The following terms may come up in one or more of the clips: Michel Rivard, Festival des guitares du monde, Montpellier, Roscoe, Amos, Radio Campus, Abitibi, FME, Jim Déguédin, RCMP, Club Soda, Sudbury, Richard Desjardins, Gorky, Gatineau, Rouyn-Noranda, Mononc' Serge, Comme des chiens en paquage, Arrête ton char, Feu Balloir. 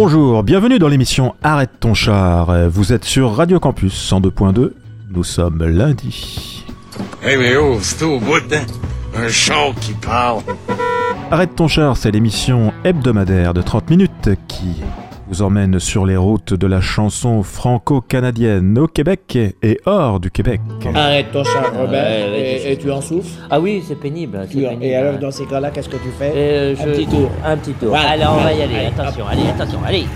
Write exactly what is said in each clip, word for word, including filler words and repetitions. Bonjour, bienvenue dans l'émission Arrête ton char. Vous êtes sur Radio Campus cent deux point deux. Nous sommes lundi. Eh hey, mais oh, c'est au bout d'un un char qui parle. Arrête ton char, c'est l'émission hebdomadaire de trente minutes qui vous emmène sur les routes de la chanson franco-canadienne au Québec et hors du Québec. Arrête ton char, Robert, et, et tu en souffles? Ah oui, c'est pénible, c'est pénible. Et alors, dans ces cas-là, qu'est-ce que tu fais? euh, je... Un petit tour. Un petit tour. Voilà. Alors, on va y aller. Allez, attention, hop. allez, attention, allez.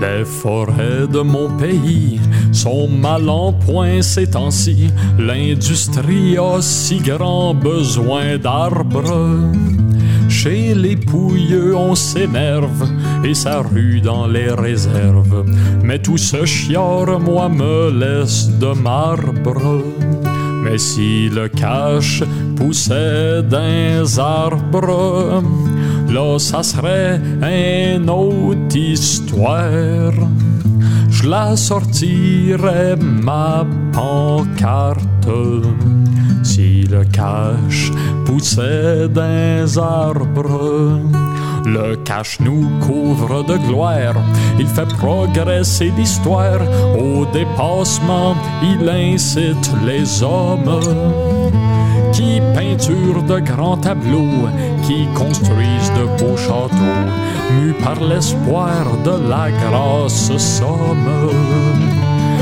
Les forêts de mon pays sont mal en point ces temps-ci. L'industrie a si grand besoin d'arbres. Chez les pouilleux on s'énerve et ça rue dans les réserves. Mais tout ce chiard, moi, me laisse de marbre. Mais si le cache poussait d'un arbre, là, ça serait une autre histoire. Je la sortirais, ma pancarte, si le cache poussait des arbres. Le cache nous couvre de gloire, il fait progresser l'histoire. Au dépassement, il incite les hommes qui peinturent de grands tableaux, qui construisent de beaux châteaux, mus par l'espoir de la grosse somme.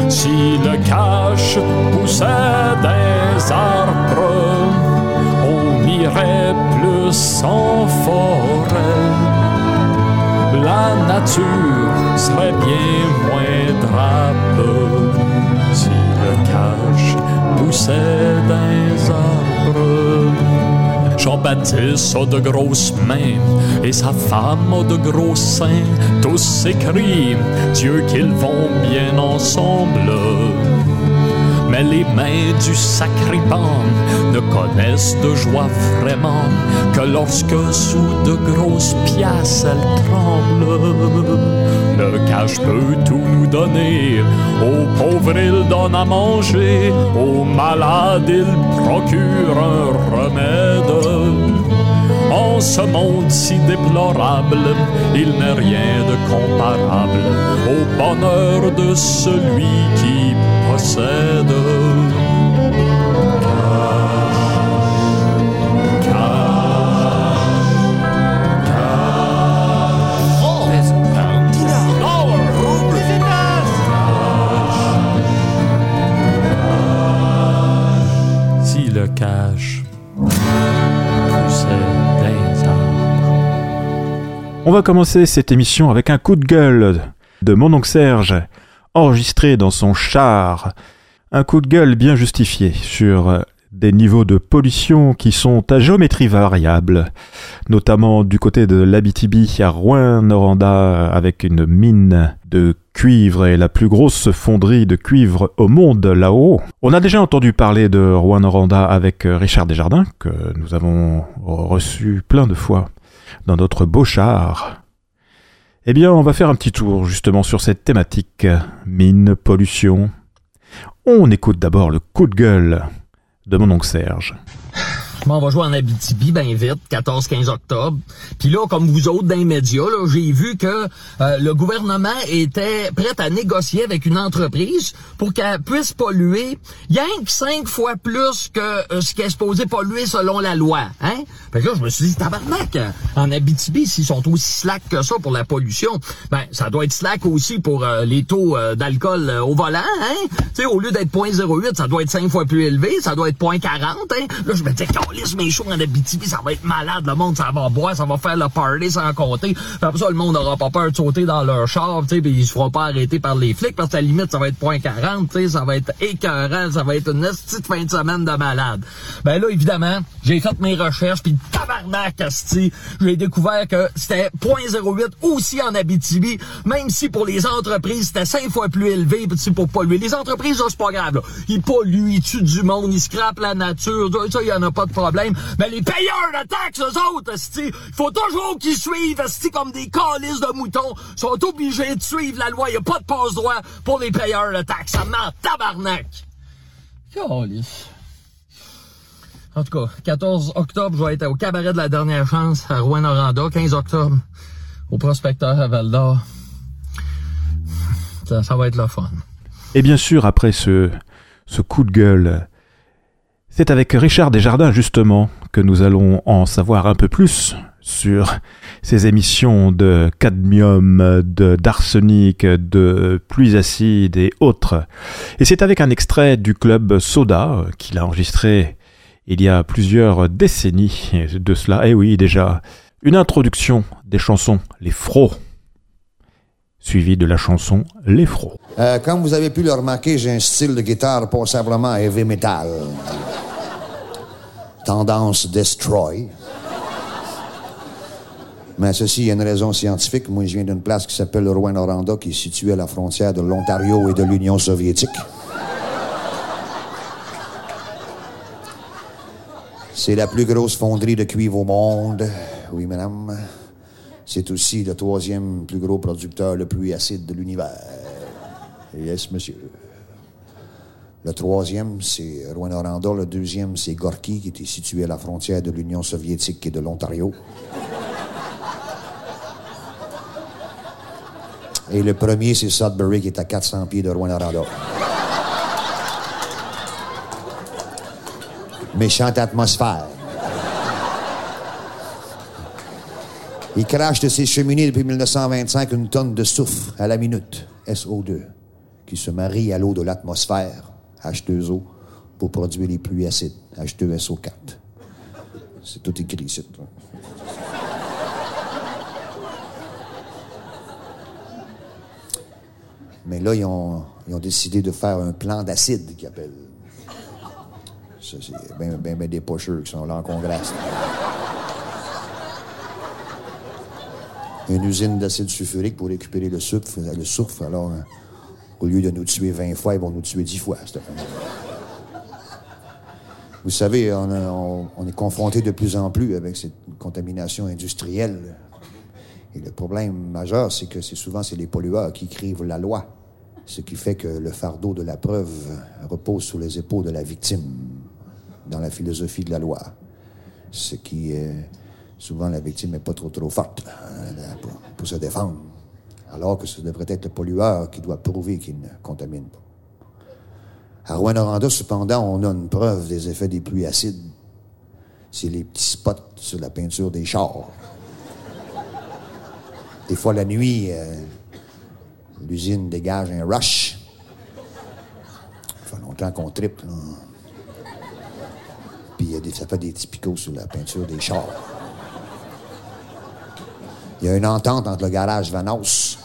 Si le cash poussait des arbres, on irait plus en forêt. La nature serait bien moins drabe si le cash poussait des arbres. Jean-Baptiste a de grosses mains et sa femme a de gros seins. Tous s'écrient Dieu qu'ils vont bien ensemble. Mais les mains du sacripant ne connaissent de joie vraiment que lorsque sous de grosses pièces elles tremblent. Le cash peut tout nous donner, aux pauvres il donne à manger, aux malades il procure un remède. En ce monde si déplorable, il n'est rien de comparable au bonheur de celui qui possède. Cash, cash, cash. Oh, c'est un dinar. Oh, un rouble, c'est cash. Si le cash poussait. On va commencer cette émission avec un coup de gueule de Mononc' Serge, enregistré dans son char. Un coup de gueule bien justifié sur des niveaux de pollution qui sont à géométrie variable, notamment du côté de l'Abitibi à Rouyn-Noranda avec une mine de cuivre et la plus grosse fonderie de cuivre au monde là-haut. On a déjà entendu parler de Rouyn-Noranda avec Richard Desjardins, que nous avons reçu plein de fois dans notre beau char. Eh bien, on va faire un petit tour justement sur cette thématique mine, pollution. On écoute d'abord le coup de gueule de Mononc' Serge. Je m'en vais jouer en Abitibi bien vite, quatorze quinze octobre. Puis là, comme vous autres dans les médias, là, j'ai vu que euh, le gouvernement était prêt à négocier avec une entreprise pour qu'elle puisse polluer rien que cinq fois plus que euh, ce qu'elle est supposée polluer selon la loi. Hein? Fait que là, je me suis dit, tabarnak, en Abitibi, s'ils sont aussi slack que ça pour la pollution, ben ça doit être slack aussi pour euh, les taux euh, d'alcool euh, au volant. Hein? Tu sais, au lieu d'être zéro virgule zéro huit, ça doit être cinq fois plus élevé, ça doit être zéro virgule quarante. Hein? Là, je me disais, lisse mes shows en Abitibi, ça va être malade, le monde, ça va boire, ça va faire le party sans compter. Fait pour ça, le monde n'aura pas peur de sauter dans leur char, tu sais, pis ils se feront pas arrêter par les flics, parce que à la limite, ça va être zéro virgule quarante, tu sais, ça va être écœurant, ça va être une petite fin de semaine de malade. Ben là, évidemment, j'ai fait mes recherches, pis tabarnak, asti, j'ai découvert que c'était zéro virgule zéro huit aussi en Abitibi, même si pour les entreprises, c'était cinq fois plus élevé, pis pour polluer. Les entreprises, là, c'est pas grave, là. Ils polluent, ils tuent du monde, ils scrapent la nature, ça, il y en a pas de problème, mais les payeurs de taxes, eux autres, il faut toujours qu'ils suivent, sti, comme des câlisses de moutons, sont obligés de suivre la loi, il n'y a pas de passe-droit pour les payeurs de taxes, ça m'en tabarnak. Câlisse. En tout cas, quatorze octobre, je vais être au Cabaret de la Dernière Chance à Rouyn-Noranda. quinze octobre, au Prospecteur à Val-d'Or. Ça, ça va être le fun. Et bien sûr, après ce, ce coup de gueule, c'est avec Richard Desjardins, justement, que nous allons en savoir un peu plus sur ces émissions de cadmium, de, d'arsenic, de pluies acides et autres. Et c'est avec un extrait du Club Soda qu'il a enregistré il y a plusieurs décennies de cela. Eh oui, déjà, une introduction des chansons Les Frots, suivie de la chanson Les Frots. Euh, comme vous avez pu le remarquer, j'ai un style de guitare passablement heavy metal. Tendance destroy. Mais ceci, il y a une raison scientifique. Moi, je viens d'une place qui s'appelle Rouyn-Noranda, qui est située à la frontière de l'Ontario et de l'Union soviétique. C'est la plus grosse fonderie de cuivre au monde. Oui, madame. C'est aussi le troisième plus gros producteur de pluie acide de l'univers. Yes, monsieur. Le troisième, c'est Rouyn-Noranda. Le deuxième, c'est Gorky, qui était situé à la frontière de l'Union soviétique et de l'Ontario. Et le premier, c'est Sudbury, qui est à quatre cents pieds de Rouyn-Noranda. Méchante atmosphère. Il crache de ses cheminées depuis dix-neuf cent vingt-cinq une tonne de soufre à la minute, S O deux, qui se marie à l'eau de l'atmosphère, H deux O, pour produire les pluies acides, H deux S O quatre. C'est tout écrit ici. Mais là, ils ont, ils ont décidé de faire un plan d'acide, qu'ils appellent. Ça, c'est bien ben, ben des pocheurs qui sont là en congrès. Une usine d'acide sulfurique pour récupérer le soufre. Le soufre alors, hein, au lieu de nous tuer vingt fois, ils vont nous tuer dix fois. Cette Vous savez, on, a, on, on est confronté de plus en plus avec cette contamination industrielle. Et le problème majeur, c'est que c'est souvent c'est les pollueurs qui écrivent la loi, ce qui fait que le fardeau de la preuve repose sur les épaules de la victime, dans la philosophie de la loi. Ce qui... Euh, Souvent, la victime n'est pas trop, trop forte pour, pour se défendre. Alors que ce devrait être le pollueur qui doit prouver qu'il ne contamine pas. À Rouyn-Noranda, cependant, on a une preuve des effets des pluies acides. C'est les petits spots sur la peinture des chars. Des fois, la nuit, euh, l'usine dégage un rush. Ça fait longtemps qu'on tripe, là. Puis y a des, ça fait des petits picots sur la peinture des chars. Il y a une entente entre le garage Vanos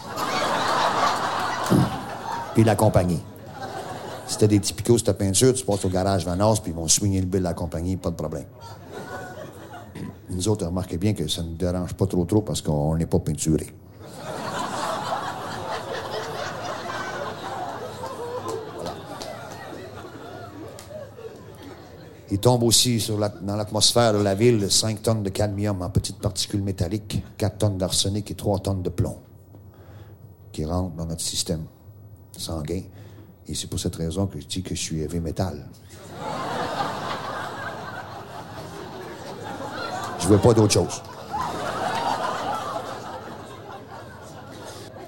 et la compagnie. Si t'as des petits picots sur ta peinture, tu passes au garage Vanos puis ils vont soigner le bill de la compagnie, pas de problème. Nous autres, remarquez bien que ça ne nous dérange pas trop trop parce qu'on n'est pas peinturés. Voilà. Il tombe aussi sur la, dans l'atmosphère de la ville cinq tonnes de cadmium en petites particules métalliques, quatre tonnes d'arsenic et trois tonnes de plomb qui rentrent dans notre système sanguin. Et c'est pour cette raison que je dis que je suis heavy metal. Je veux pas d'autre chose.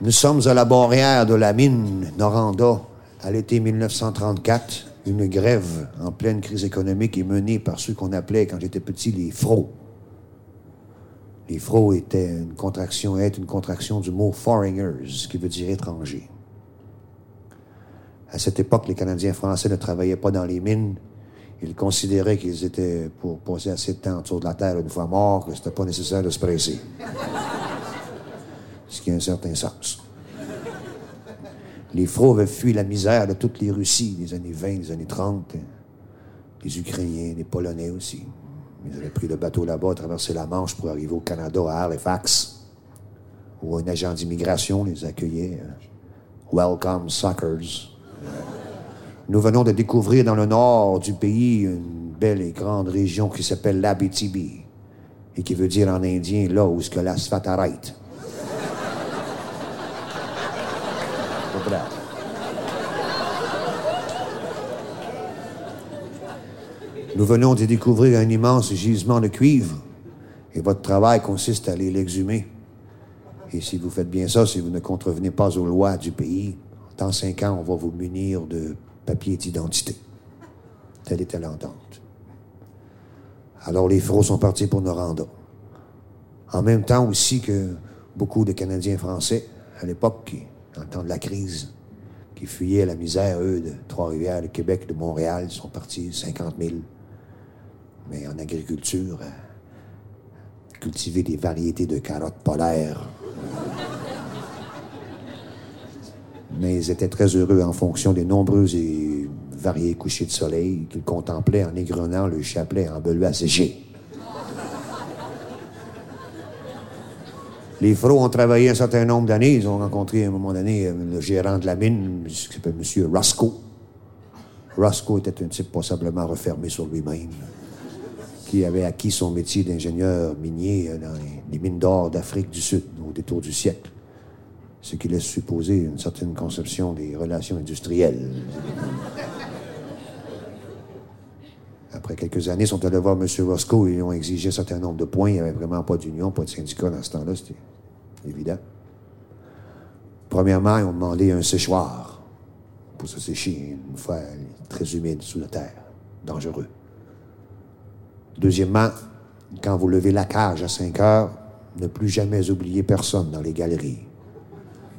Nous sommes à la barrière de la mine Noranda à l'été dix-neuf cent trente-quatre. Une grève en pleine crise économique est menée par ceux qu'on appelait, quand j'étais petit, les frots. Les frots étaient une contraction, est une contraction du mot « foreigners », qui veut dire « étrangers ». À cette époque, les Canadiens français ne travaillaient pas dans les mines. Ils considéraient qu'ils étaient, pour passer assez de temps autour de la terre une fois morts, que c'était pas nécessaire de se presser. Ce qui a un certain sens. Les frots avaient fui la misère de toutes les Russies des années vingt, des années trente. Les Ukrainiens, les Polonais aussi. Ils avaient pris le bateau là-bas, traversé la Manche pour arriver au Canada, à Halifax, où un agent d'immigration les accueillait. Welcome, suckers. Nous venons de découvrir dans le nord du pays une belle et grande région qui s'appelle l'Abitibi, et qui veut dire en indien là où ce que l'asphalte arrête. Nous venons de découvrir un immense gisement de cuivre et votre travail consiste à aller l'exhumer. Et si vous faites bien ça, si vous ne contrevenez pas aux lois du pays, dans cinq ans, on va vous munir de papiers d'identité. Telle était l'entente. Alors les fros sont partis pour Noranda. En même temps aussi que beaucoup de Canadiens français, à l'époque, qui, dans le temps de la crise, qui fuyaient la misère, eux, de Trois-Rivières, de Québec, de Montréal, sont partis cinquante mille. Mais en agriculture, à cultiver des variétés de carottes polaires. Mais ils étaient très heureux en fonction des nombreuses et variés couchers de soleil qu'ils contemplaient en égrenant le chapelet en beloit séché. Les Fros ont travaillé un certain nombre d'années. Ils ont rencontré, à un moment donné, le gérant de la mine, qui s'appelle M. Roscoe. Roscoe était un type possiblement refermé sur lui-même, qui avait acquis son métier d'ingénieur minier dans les mines d'or d'Afrique du Sud, au détour du siècle. Ce qui laisse supposer une certaine conception des relations industrielles. Après quelques années, ils sont allés voir M. Roscoe et ils ont exigé un certain nombre de points. Il n'y avait vraiment pas d'union, pas de syndicat dans ce temps-là, c'était évident. Premièrement, ils ont demandé un séchoir pour se sécher une feuille très humide sous la terre, dangereux. Deuxièmement, quand vous levez la cage à cinq heures, ne plus jamais oublier personne dans les galeries,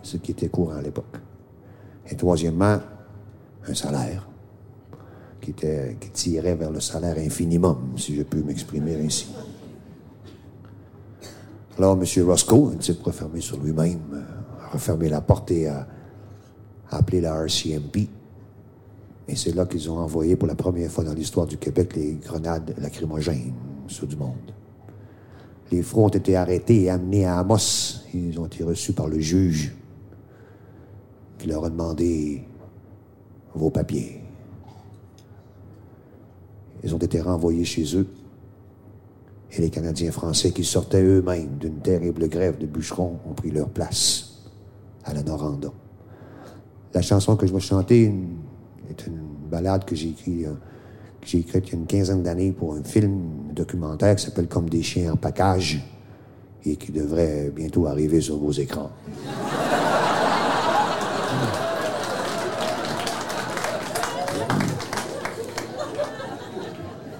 ce qui était courant à l'époque. Et troisièmement, un salaire. Qui, était, qui tirait vers le salaire infinimum, si je peux m'exprimer ainsi. Alors, M. Roscoe, un type refermé sur lui-même, a refermé la porte et a, a appelé la R C M P. Et c'est là qu'ils ont envoyé pour la première fois dans l'histoire du Québec les grenades lacrymogènes sur du monde. Les Fros ont été arrêtés et amenés à Amos. Ils ont été reçus par le juge qui leur a demandé vos papiers. Ils ont été renvoyés chez eux. Et les Canadiens français qui sortaient eux-mêmes d'une terrible grève de bûcherons ont pris leur place à la Noranda. La chanson que je vais chanter une, est une ballade que j'ai écrite, hein, que j'ai écrite il y a une quinzaine d'années pour un film documentaire qui s'appelle « Comme des chiens en paquage » et qui devrait bientôt arriver sur vos écrans.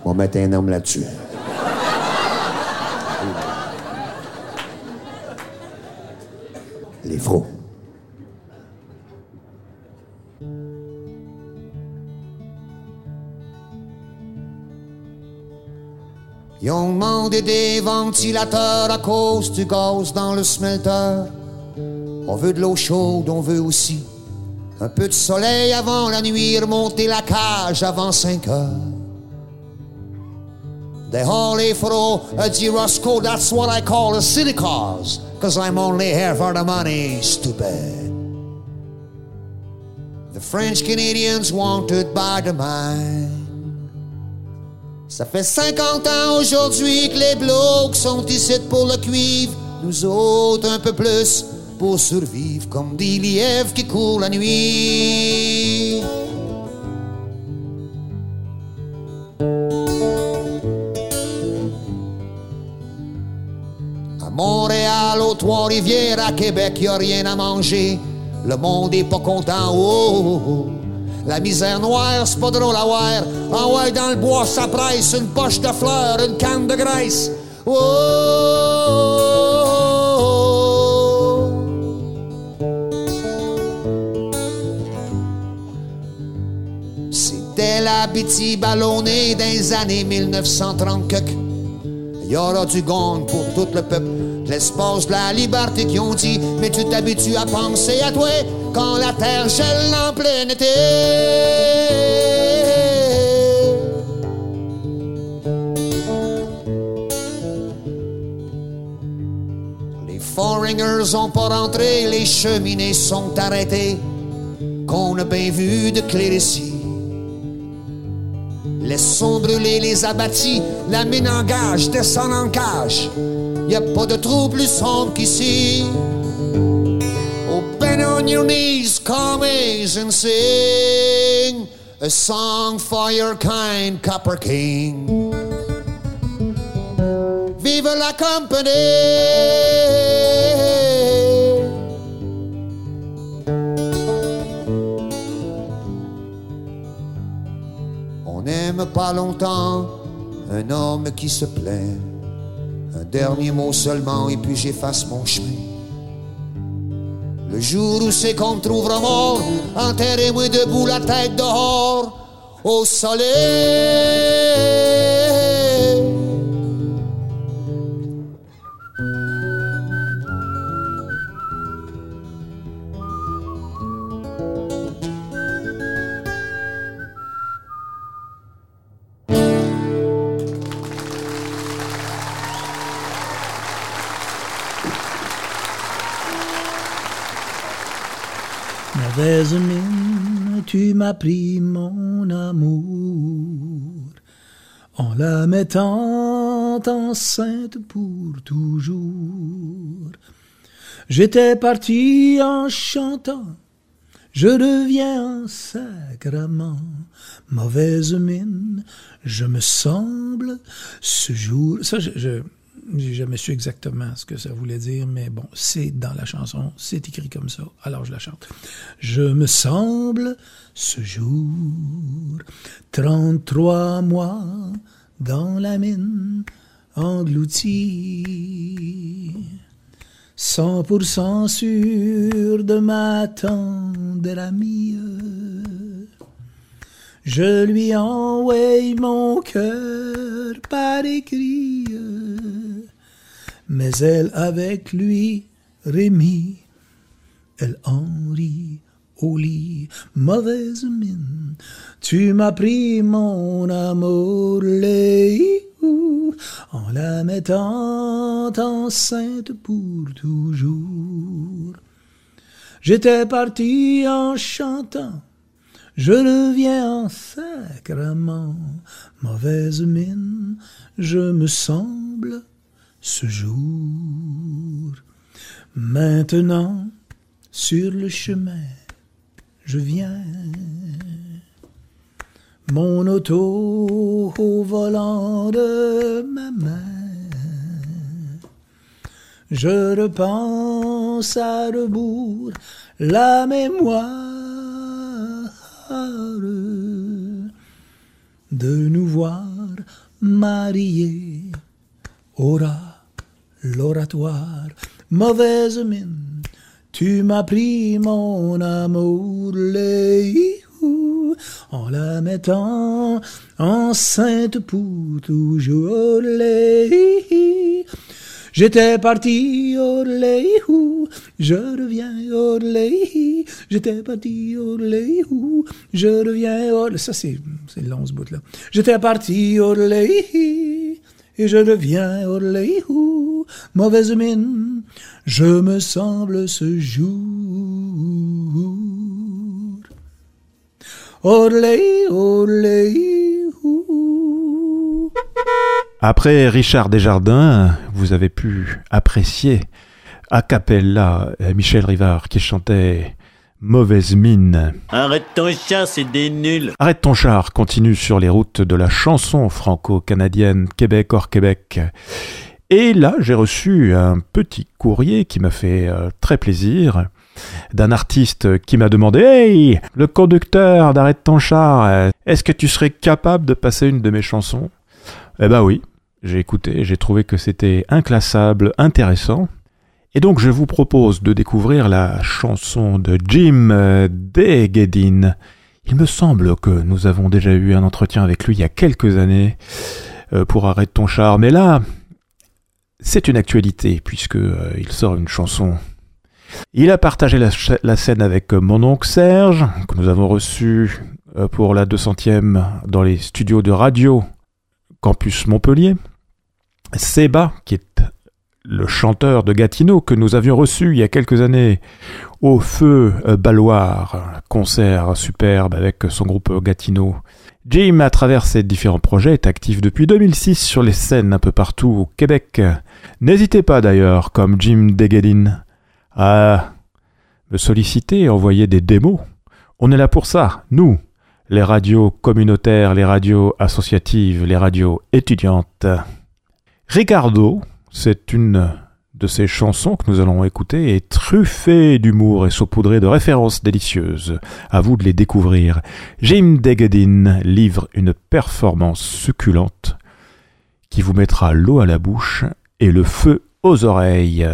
On va mettre un homme là-dessus. Les Fros. Ils ont demandé des ventilateurs à cause du gaz dans le smelter. On veut de l'eau chaude, on veut aussi un peu de soleil avant la nuit, remonter la cage avant cinq heures. Dehors les Fros, a dit Roscoe, that's what I call a city cause, cause I'm only here for the money, stupid. The French Canadians wanted by the mine. Ça fait cinquante ans aujourd'hui que les blocs sont ici pour le cuivre, nous autres un peu plus pour survivre comme des lièvres qui courent la nuit. Montréal, aux Trois-Rivières, à Québec, y a rien à manger. Le monde est pas content, oh, oh, oh. La misère noire, c'est pas drôle à voir. En ouais, dans le bois, ça presse, une poche de fleurs, une canne de graisse. Oh, oh, oh, oh. C'était l'Abitibi ballonné dans les années mille neuf cent trente quelques. Il y aura du gang pour tout le peuple, de l'espace, de la liberté qui ont dit. Mais tu t'habitues à penser à toi quand la terre gèle en plein été. Les foreigners ont pas rentré, les cheminées sont arrêtées, qu'on a bien vu de clérici. Laissons brûler les abattis, la mine en gage, descend en cage. Y'a pas de trou plus sombre qu'ici. Oh, bend on your knees, come and sing. a song for your kind, Copper King. Vive la compagnie! On n'aime pas longtemps un homme qui se plaint. Un dernier mot seulement et puis j'efface mon chemin. Le jour où c'est qu'on me trouvera mort, enterrez-moi debout la tête dehors, au soleil. Mauvaise mine, tu m'as pris mon amour, en la mettant enceinte pour toujours. J'étais parti en chantant, je reviens en sacrament. Mauvaise mine, je me semble, ce jour... Ça, je... je... J'ai jamais su exactement ce que ça voulait dire, mais bon, c'est dans la chanson, c'est écrit comme ça, alors je la chante. Je me semble, ce jour, trente-trois mois dans la mine, englouti, cent pour cent sûr de ma tendre amie. Je lui envoie mon cœur par écrit, mais elle avec lui, Rémi, elle en rit au lit. Mauvaise mine, tu m'as pris mon amour, les ou, en la mettant enceinte pour toujours. J'étais parti en chantant, je reviens en sacrement. Mauvaise mine, je me semble, ce jour. Maintenant, sur le chemin, je viens. Mon auto au volant de ma main. Je repense à rebours la mémoire de nous voir mariés aura l'oratoire. Mauvaise mine, tu m'as pris mon amour, les hiou, en la mettant enceinte pour toujours, les hiou. J'étais parti, orléhou, je reviens, orléhou. J'étais parti, orléhou, je reviens, orléhou. Ça, c'est, c'est long, ce bout-là. J'étais parti, orléhou, et je reviens, orléhou. Mauvaise mine, je me semble ce jour. Orléhou, orléhou. Après Richard Desjardins, vous avez pu apprécier a cappella Michel Rivard qui chantait « Mauvaise mine ». Arrête ton char, c'est des nuls. Arrête ton char continue sur les routes de la chanson franco-canadienne Québec hors Québec. Et là, j'ai reçu un petit courrier qui m'a fait très plaisir d'un artiste qui m'a demandé « Hey, le conducteur d'Arrête ton char, est-ce que tu serais capable de passer une de mes chansons ?» Eh ben oui. J'ai écouté, j'ai trouvé que c'était inclassable, intéressant. Et donc, je vous propose de découvrir la chanson de Jim Déguédin. Il me semble que nous avons déjà eu un entretien avec lui il y a quelques années pour Arrête ton char. Mais là, c'est une actualité puisqu'il sort une chanson. Il a partagé la, ch- la scène avec Mononc' Serge, que nous avons reçu pour la deux centième dans les studios de Radio Campus Montpellier. Seba, qui est le chanteur de Gatineau que nous avions reçu il y a quelques années au Feu Balloir, concert superbe avec son groupe Gatineau. Jim, à travers ses différents projets, est actif depuis deux mille six sur les scènes un peu partout au Québec. N'hésitez pas d'ailleurs, comme Jim Déguédin, à me solliciter et envoyer des démos. On est là pour ça, nous, les radios communautaires, les radios associatives, les radios étudiantes. Ricardo, c'est une de ces chansons que nous allons écouter, est truffée d'humour et saupoudrée de références délicieuses. À vous de les découvrir. Jim Déguédin livre une performance succulente qui vous mettra l'eau à la bouche et le feu aux oreilles.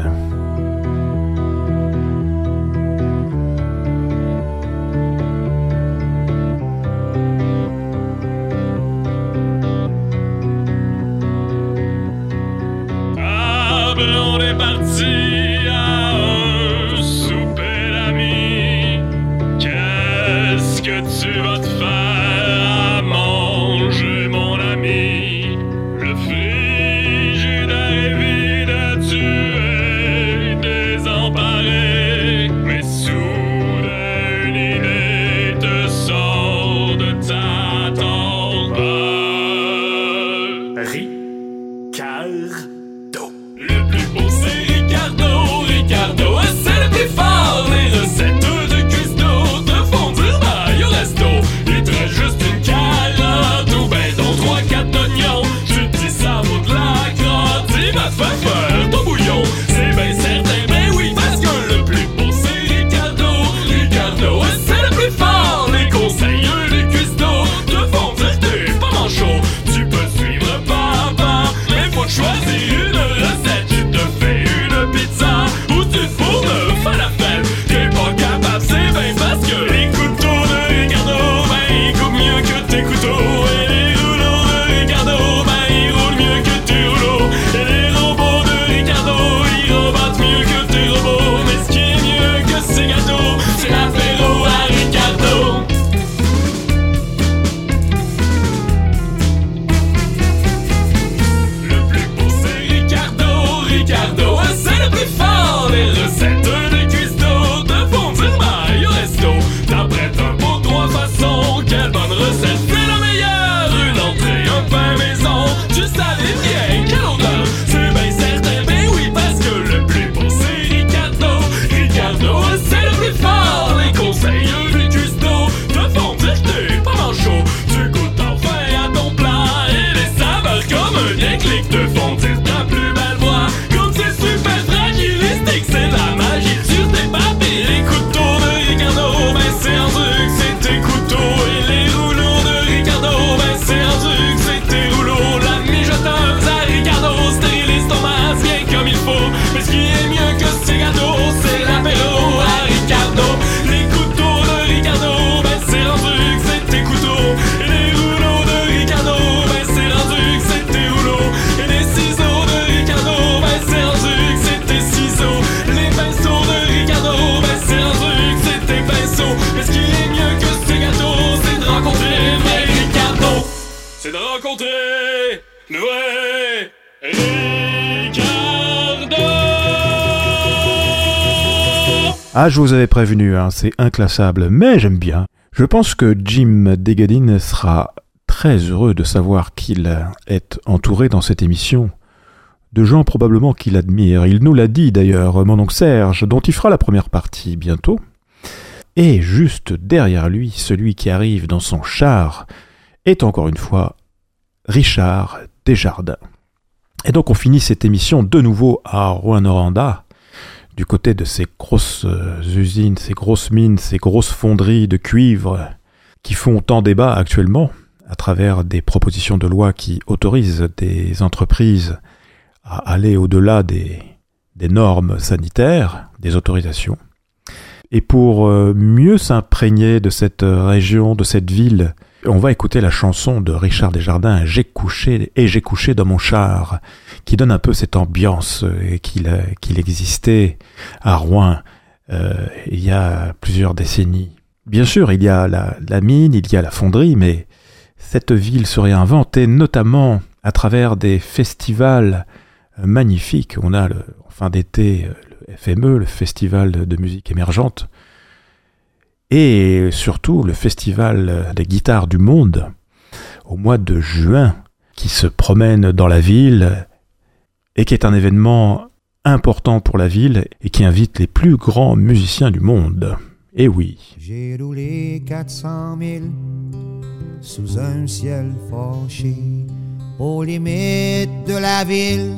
Ah, je vous avais prévenu, hein, c'est inclassable, mais j'aime bien. Je pense que Jim Déguédin sera très heureux de savoir qu'il est entouré dans cette émission de gens probablement qu'il admire. Il nous l'a dit d'ailleurs, Mononc' Serge, dont il fera la première partie bientôt. Et juste derrière lui, celui qui arrive dans son char est encore une fois Richard Desjardins. Et donc on finit cette émission de nouveau à Rouyn-Noranda, du côté de ces grosses usines, ces grosses mines, ces grosses fonderies de cuivre qui font tant débat actuellement à travers des propositions de loi qui autorisent des entreprises à aller au-delà des, des normes sanitaires, des autorisations. Et pour mieux s'imprégner de cette région, de cette ville, on va écouter la chanson de Richard Desjardins, « J'ai couché et j'ai couché dans mon char », qui donne un peu cette ambiance qu'il, qu'il existait à Rouen euh, il y a plusieurs décennies. Bien sûr, il y a la, la mine, il y a la fonderie, mais cette ville se réinvente, et notamment à travers des festivals magnifiques. On a, le, en fin d'été, le F M E, le Festival de musique émergente, et surtout le Festival des guitares du monde, au mois de juin, qui se promène dans la ville et qui est un événement important pour la ville et qui invite les plus grands musiciens du monde. Et oui. J'ai roulé quatre cent mille sous un ciel fâché. Aux limites de la ville,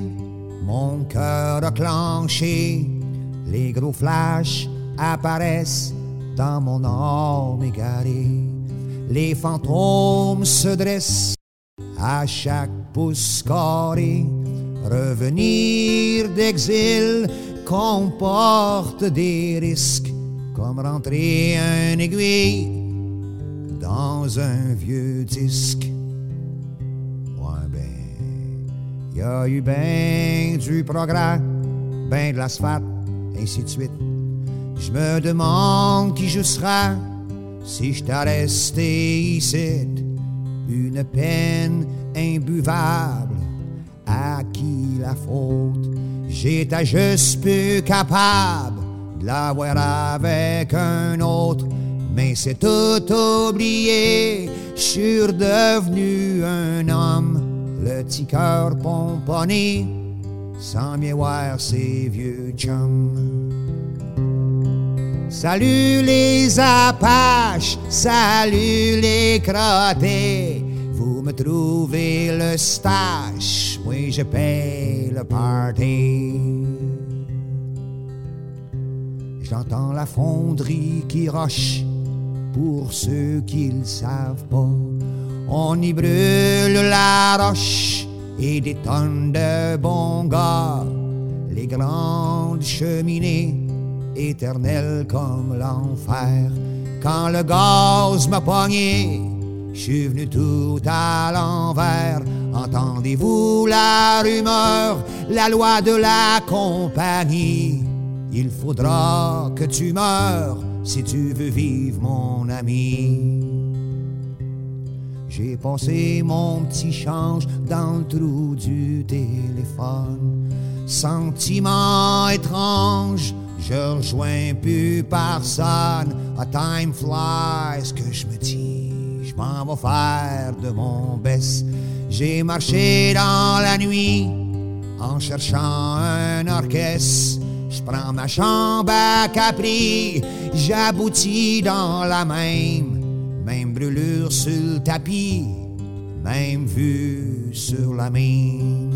mon cœur enclenché, les gros flashs apparaissent dans mon âme égarée. Les fantômes se dressent à chaque pouce carré. Revenir d'exil comporte des risques, comme rentrer un aiguille dans un vieux disque. Ouais ben, il y a eu ben du progrès, ben de l'asphalte, ainsi de suite. Je me demande qui je serai si je t'ai resté ici. Une peine imbuvable, à qui la faute? J'étais juste plus capable de l'avoir avec un autre, mais c'est tout oublié, je suis redevenu un homme, le petit cœur pomponné, sans miroir ses vieux chums. Salut les apaches, salut les crottés, vous me trouvez le stache, oui je paye le party. J'entends la fonderie qui roche, pour ceux qui le savent pas, on y brûle la roche et des tonnes de bons gars, les grandes cheminées éternel comme l'enfer. Quand le gaz m'a pogné, je suis venu tout à l'envers. Entendez-vous la rumeur, la loi de la compagnie? Il faudra que tu meurs si tu veux vivre, mon ami. J'ai passé mon petit change dans le trou du téléphone. Sentiment étrange, je rejoins plus personne. A time flies, que je me dis, je m'en vais faire de mon best. J'ai marché dans la nuit en cherchant un orchestre. Je prends ma chambre à Capri, j'aboutis dans la même. Même brûlure sur le tapis, même vue sur la mine.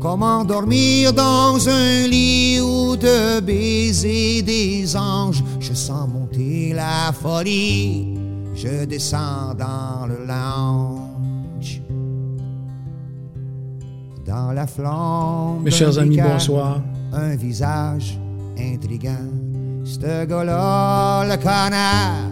Comment dormir dans un lit où de baisers des anges? Je sens monter la folie, je descends dans le lounge. Dans la flamme, mes chers amis, bonsoir. Un visage intriguant. Ce gars-là, le connard,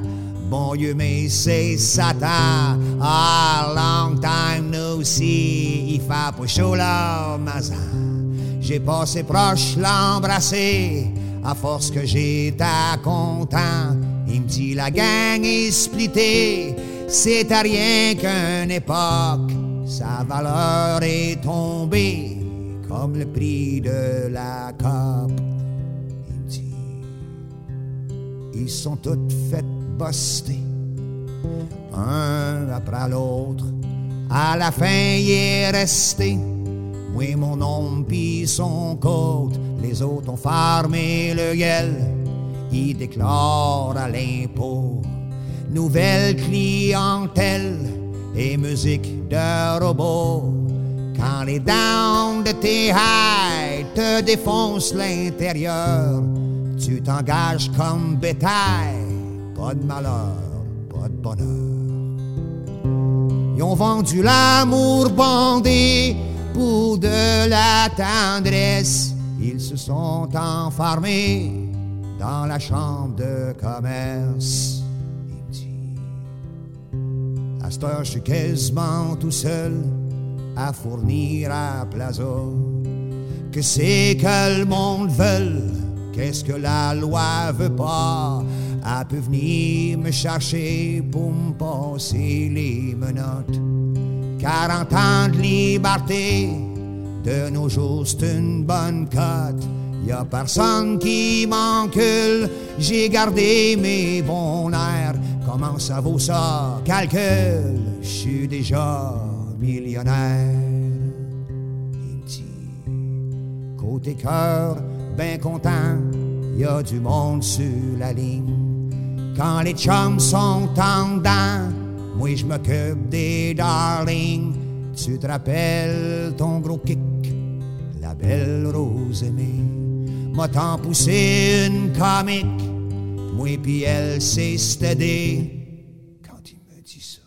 bon Dieu, mais c'est Satan. Ah, long time no see, il fait pas chaud là, mazan. J'ai passé proche l'embrasser, à force que j'étais content. Il me dit la gang est splittée, c'est à rien qu'une époque. Sa valeur est tombée, comme le prix de la cope. Il me dit, ils sont toutes faites posté, un après l'autre. À la fin, il est resté, oui, mon homme pis son côte. Les autres ont farmé le gueule, il déclare à l'impôt. Nouvelle clientèle et musique de robot. Quand les dents de tes high te défoncent l'intérieur, tu t'engages comme bétail. Pas de malheur, pas de bonheur. Ils ont vendu l'amour bandé pour de la tendresse. Ils se sont enfermés dans la chambre de commerce. Il me dit, à cette heure, je suis quasiment tout seul à fournir à Plaza. Que c'est que le monde veut? Qu'est-ce que la loi veut pas? Elle peut venir me chercher pour me passer les menottes. Quarante ans de liberté, de nos jours c'est une bonne cote. Y'a personne qui m'encule, j'ai gardé mes bons nerfs. Comment ça vaut ça? Calcul, je suis déjà millionnaire. Il me dit, côté cœur, ben content, y'a du monde sur la ligne. Quand les chums sont en dedans, moi je m'occupe des darlings. Tu te rappelles ton gros kick, la belle rose aimée, m'a tant poussé une comique, moi pis elle s'est stédée. Quand il me dit ça,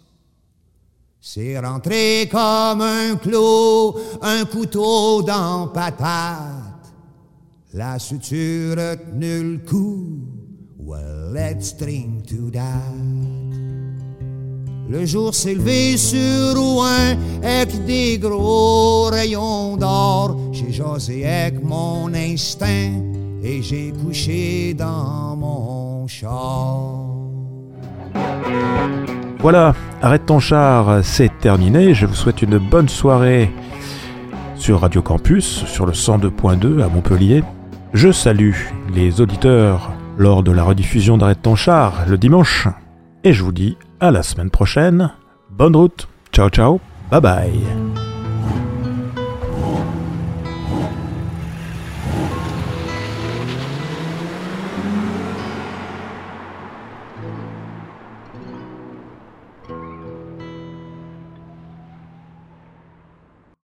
c'est rentré comme un clou, un couteau dans patate, la suture a tenu le coup. Well, let's drink to that. Le jour s'est levé sur Rouyn avec des gros rayons d'or. J'ai jasé avec mon instinct et j'ai couché dans mon char. Voilà, Arrête ton char, c'est terminé. Je vous souhaite une bonne soirée sur Radio Campus, sur le cent deux point deux à Montpellier. Je salue les auditeurs lors de la rediffusion d'Arrête ton char le dimanche. Et je vous dis à la semaine prochaine. Bonne route. Ciao, ciao. Bye bye.